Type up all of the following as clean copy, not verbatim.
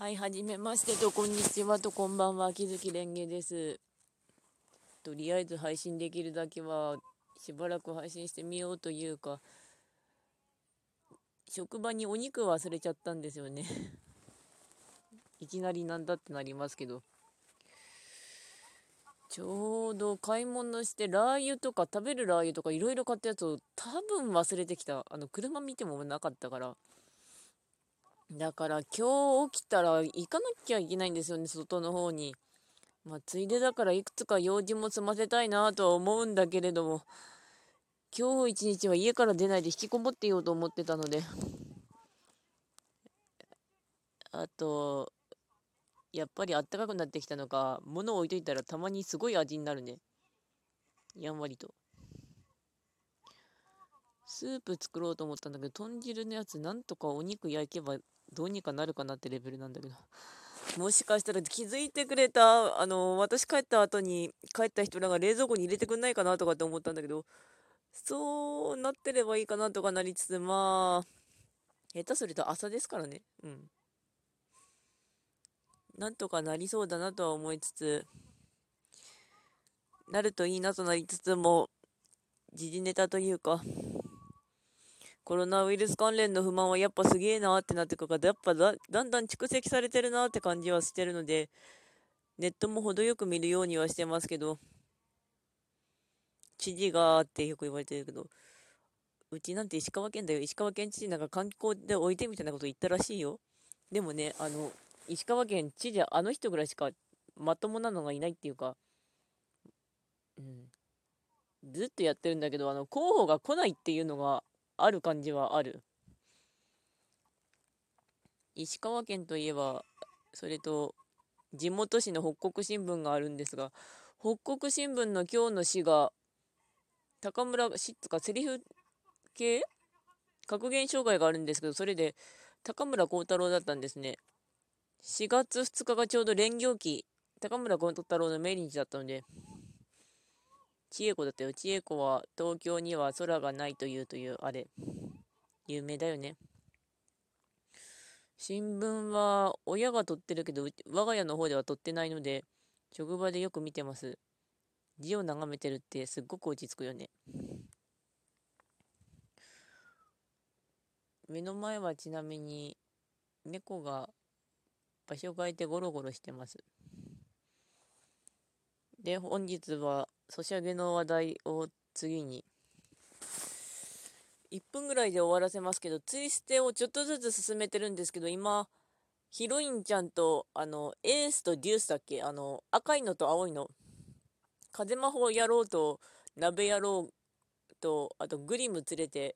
はい、はじめましてとこんにちはとこんばんは、木月蓮華です。とりあえず配信できるだけはしばらく配信してみようというか、職場にお肉忘れちゃったんですよねいきなりなんだってなりますけど、ちょうど買い物してラー油とか食べるラー油とかいろいろ買ったやつを多分忘れてきた。車見てもなかったから、だから今日起きたら行かなきゃいけないんですよね、外の方に。まあついでだからいくつか用事も済ませたいなとは思うんだけれども、今日一日は家から出ないで引きこもっていようと思ってたので、あとやっぱりあったかくなってきたのか、物を置いといたらたまにすごい味になるね、やんわりと。スープ作ろうと思ったんだけど、豚汁のやつなんとかお肉焼けばどうにかなるかなってレベルなんだけど、もしかしたら気づいてくれた私帰った後に帰った人らが冷蔵庫に入れてくんないかなとかって思ったんだけど、そうなってればいいかなとかなりつつ、まあ下手すると朝ですからね、なんとかなりそうだなとは思いつつ、なるといいなとなりつつも、時事ネタというかコロナウイルス関連の不満はやっぱすげえなーってなってくるから、やっぱだんだん蓄積されてるなーって感じはしてるので、ネットも程よく見るようにはしてますけど、知事がーってよく言われてるけど、うちなんて石川県だよ、石川県知事なんか観光でおいでみたいなこと言ったらしいよ。でもね、石川県知事あの人ぐらいしかまともなのがいないっていうか、ずっとやってるんだけど、候補が来ないっていうのがある感じはある。石川県といえば、それと地元紙の北国新聞があるんですが、北国新聞の今日の紙が高村氏とかセリフ系格言障害があるんですけど、それで高村光太郎だったんですね。4月2日がちょうど連休期、高村光太郎の命日だったので、千恵子だったよ。千恵子は東京には空がないというあれ有名だよね。新聞は親が撮ってるけど我が家の方では撮ってないので、職場でよく見てます。字を眺めてるってすっごく落ち着くよね。目の前はちなみに猫が場所を変えてゴロゴロしてます。で、本日はソシャゲの話題を次に1分ぐらいで終わらせますけど、ツイステをちょっとずつ進めてるんですけど、今ヒロインちゃんとエースとデュースだっけ、赤いのと青いの風魔法野郎と鍋野郎とあとグリム連れて、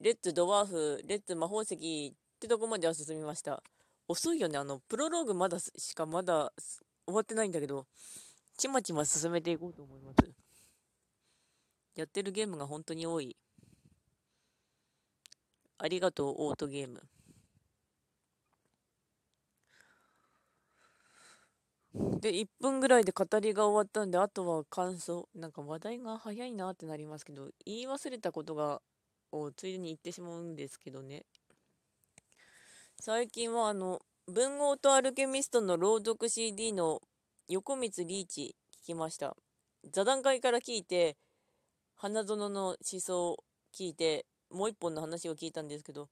レッツドワーフレッツ魔法石ってとこまでは進みました。遅いよね、プロローグまだしかまだ終わってないんだけど、ちまちま進めていこうと思います。やってるゲームが本当に多い。ありがとうオートゲーム。で、1分ぐらいで語りが終わったんで、あとは感想。なんか話題が早いなってなりますけど、言い忘れたことをついでに言ってしまうんですけどね。最近は文豪とアルケミストの朗読 CD の横光リーチ聞きました。座談会から聞いて、花園の思想を聞いて、もう一本の話を聞いたんですけど、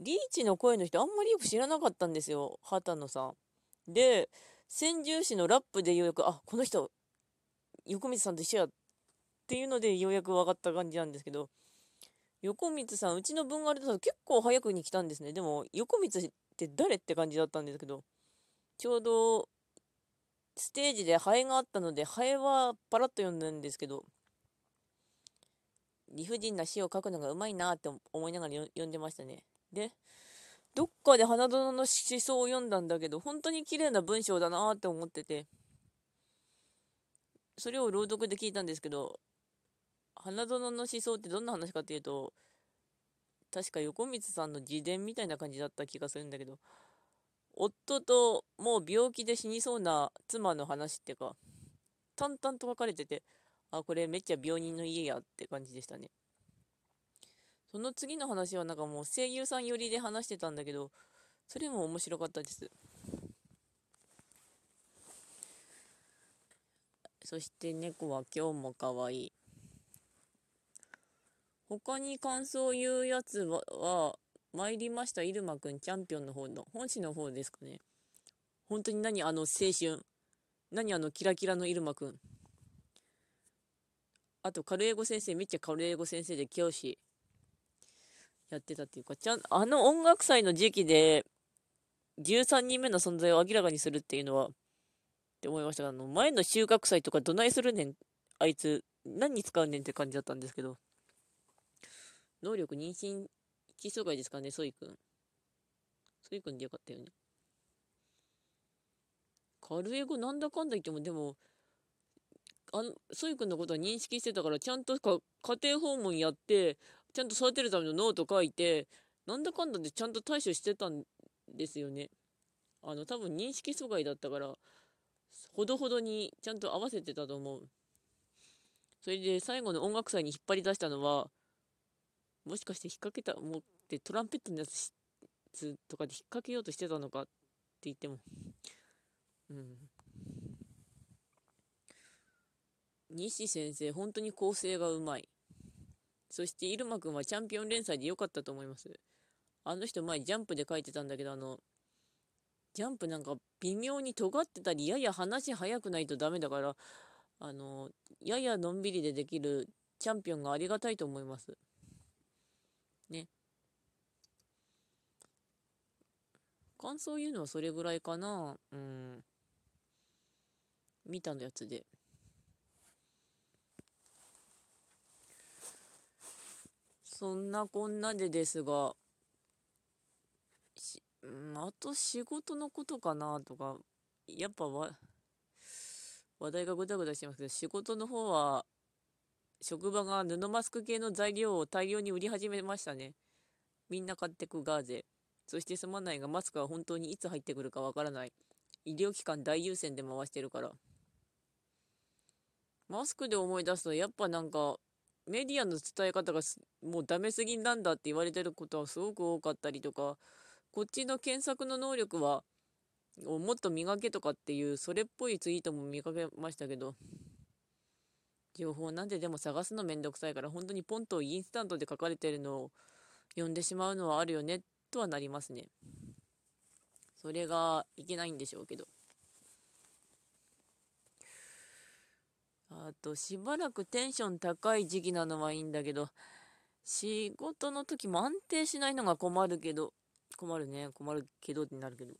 リーチの声の人あんまりよく知らなかったんですよ、畑野さんで。専従士のラップでようやく、あ、この人横光さんと一緒やっていうのでようやく分かった感じなんですけど、横光さんうちの文化で結構早くに来たんですね。でも横光って誰って感じだったんですけど、ちょうどステージでハエがあったので、ハエはパラッと読んだんですけど、理不尽な詩を書くのがうまいなって思いながら読んでましたね。で、どっかで花園の思想を読んだんだけど、本当に綺麗な文章だなって思ってて、それを朗読で聞いたんですけど、花園の思想ってどんな話かっていうと、確か横光さんの自伝みたいな感じだった気がするんだけど、夫ともう病気で死にそうな妻の話ってか、淡々と書かれてて、あ、これめっちゃ病人の家やって感じでしたね。その次の話はなんかもう声優さん寄りで話してたんだけど、それも面白かったです。そして猫は今日もかわいい。他に感想を言うやつは参りましたイルマくんチャンピオンの方の本誌の方ですかね。本当に何あの青春、何あのキラキラのイルマくん。あとカルエゴ先生、めっちゃカルエゴ先生で教師やってたっていうか、あの音楽祭の時期で13人目の存在を明らかにするっていうのはって思いました。前の収穫祭とかどないするねんあいつ、何に使うねんって感じだったんですけど。能力妊娠期障害ですかね、ソイ君でよかったよね。カルエゴなんだかんだ言っても、でもソイ君のことは認識してたから、ちゃんと家庭訪問やって、ちゃんと育てるためのノート書いて、なんだかんだでちゃんと対処してたんですよね。多分認識障害だったからほどほどにちゃんと合わせてたと思う。それで最後の音楽祭に引っ張り出したのは、もしかして引っ掛けたもってトランペットのやつとかで引っ掛けようとしてたのかって言っても、西先生本当に構成がうまい。そしてイルマくんはチャンピオン連載で良かったと思います。あの人前ジャンプで書いてたんだけど、ジャンプなんか微妙に尖ってたり、やや話早くないとダメだから、ややのんびりでできるチャンピオンがありがたいと思いますね。感想を言うのはそれぐらいかな。見たのやつで。そんなこんなでですが、あと仕事のことかなとか、やっぱ話題がぐだぐだしてますけど、仕事の方は職場が布マスク系の材料を大量に売り始めましたね。みんな買ってくガーゼ。そしてすまないがマスクは本当にいつ入ってくるかわからない。医療機関大優先で回してるから。マスクで思い出すと、やっぱなんかメディアの伝え方がもうダメすぎなんだって言われてることはすごく多かったりとか、こっちの検索の能力はもっと磨けとかっていうそれっぽいツイートも見かけましたけど、情報なんてでも探すのめんどくさいから、本当にポンとインスタントで書かれてるのを読んでしまうのはあるよねとはなりますね。それがいけないんでしょうけど。あとしばらくテンション高い時期なのはいいんだけど、仕事の時も安定しないのが困るけど、困るけどってなるけど、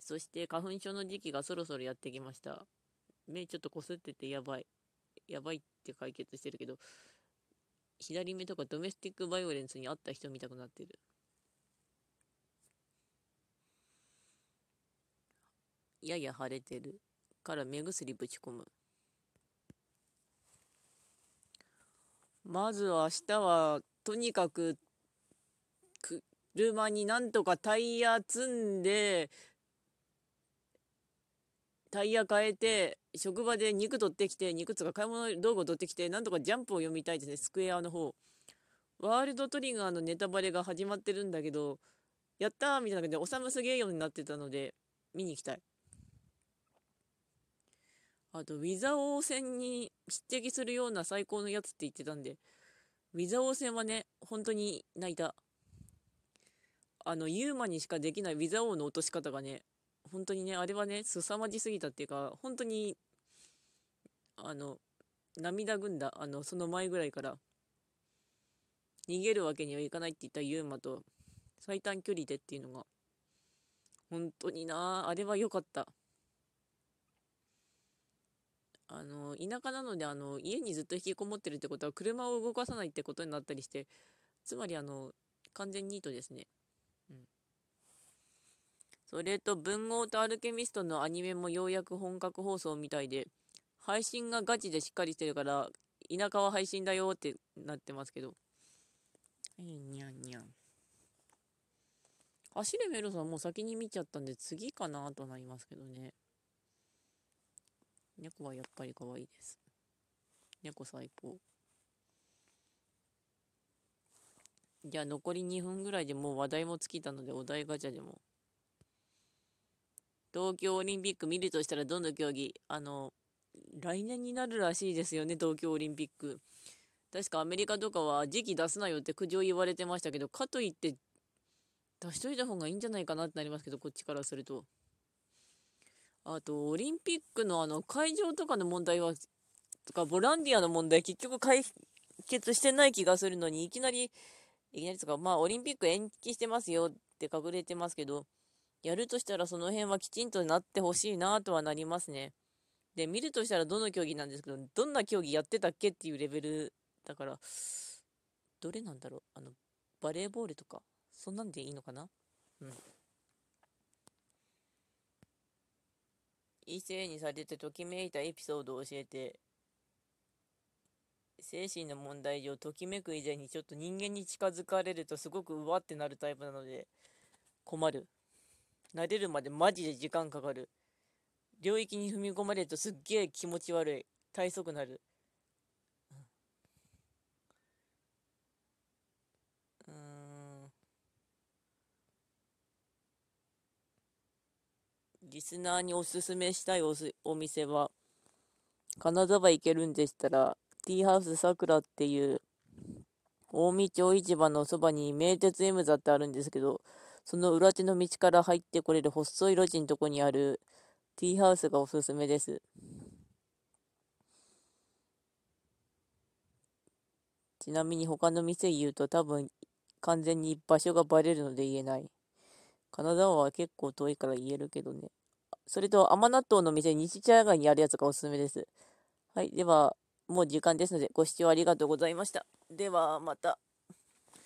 そして花粉症の時期がそろそろやってきました。目ちょっとこすっててやばいって解決してるけど、左目とかドメスティックバイオレンスにあった人見たくなってる。やや腫れてるから目薬ぶち込む。まず明日はとにかく車になんとかタイヤ積んで、タイヤ変えて、職場で肉取ってきて、肉とか買い物道具取ってきて、なんとかジャンプを読みたいですね。スクエアの方、ワールドトリガーのネタバレが始まってるんだけど、やったーみたいな感じでおさむすげえようになってたので見に行きたい。あとウィザ王戦に匹敵するような最高のやつって言ってたんで、ウィザ王戦はね本当に泣いた。ユーマにしかできないウィザ王の落とし方がね、本当にね、あれはね、凄まじすぎたっていうか、本当に、涙ぐんだ、その前ぐらいから、逃げるわけにはいかないって言ったユーマと、最短距離でっていうのが、本当にな、あれは良かった。田舎なので、家にずっと引きこもってるってことは、車を動かさないってことになったりして、つまり、完全ニートですね。それと文豪とアルケミストのアニメもようやく本格放送みたいで、配信がガチでしっかりしてるから田舎は配信だよってなってますけど、にゃんにゃん。走れメロさんもう先に見ちゃったんで次かなとなりますけどね。猫はやっぱり可愛いです。猫最高。じゃあ残り2分ぐらいでもう話題も尽きたので、お題ガチャでも。東京オリンピック見るとしたらどの競技？来年になるらしいですよね、東京オリンピック。確かアメリカとかは時期出すなよって苦情言われてましたけど、かといって出しといた方がいいんじゃないかなってなりますけど、こっちからすると。あと、オリンピックの会場とかの問題は、とかボランティアの問題、結局解決してない気がするのに、いきなりとか、まあオリンピック延期してますよって隠れてますけど、やるとしたらその辺はきちんとなってほしいなとはなりますね。で、見るとしたらどの競技なんですけど、どんな競技やってたっけっていうレベルだから、どれなんだろう、バレーボールとか、そんなんでいいのかな。うん。異性にされてときめいたエピソードを教えて。精神の問題上、ときめく以前にちょっと人間に近づかれるとすごくうわってなるタイプなので困る。慣れるまでマジで時間かかる。領域に踏み込まれるとすっげえ気持ち悪い。体側なる。リスナーにおすすめしたいお店は、金沢行けるんでしたら、ティーハウスさくらっていう近江町市場のそばに名鉄 M 座ってあるんですけど、その裏手の道から入ってこれる細い路地のとこにあるティーハウスがおすすめです。ちなみに他の店言うと多分完全に場所がバレるので言えない。金沢は結構遠いから言えるけどね。それと甘納豆の店、西茶屋街にあるやつがおすすめです。はい、ではもう時間ですので、ご視聴ありがとうございました。ではまた。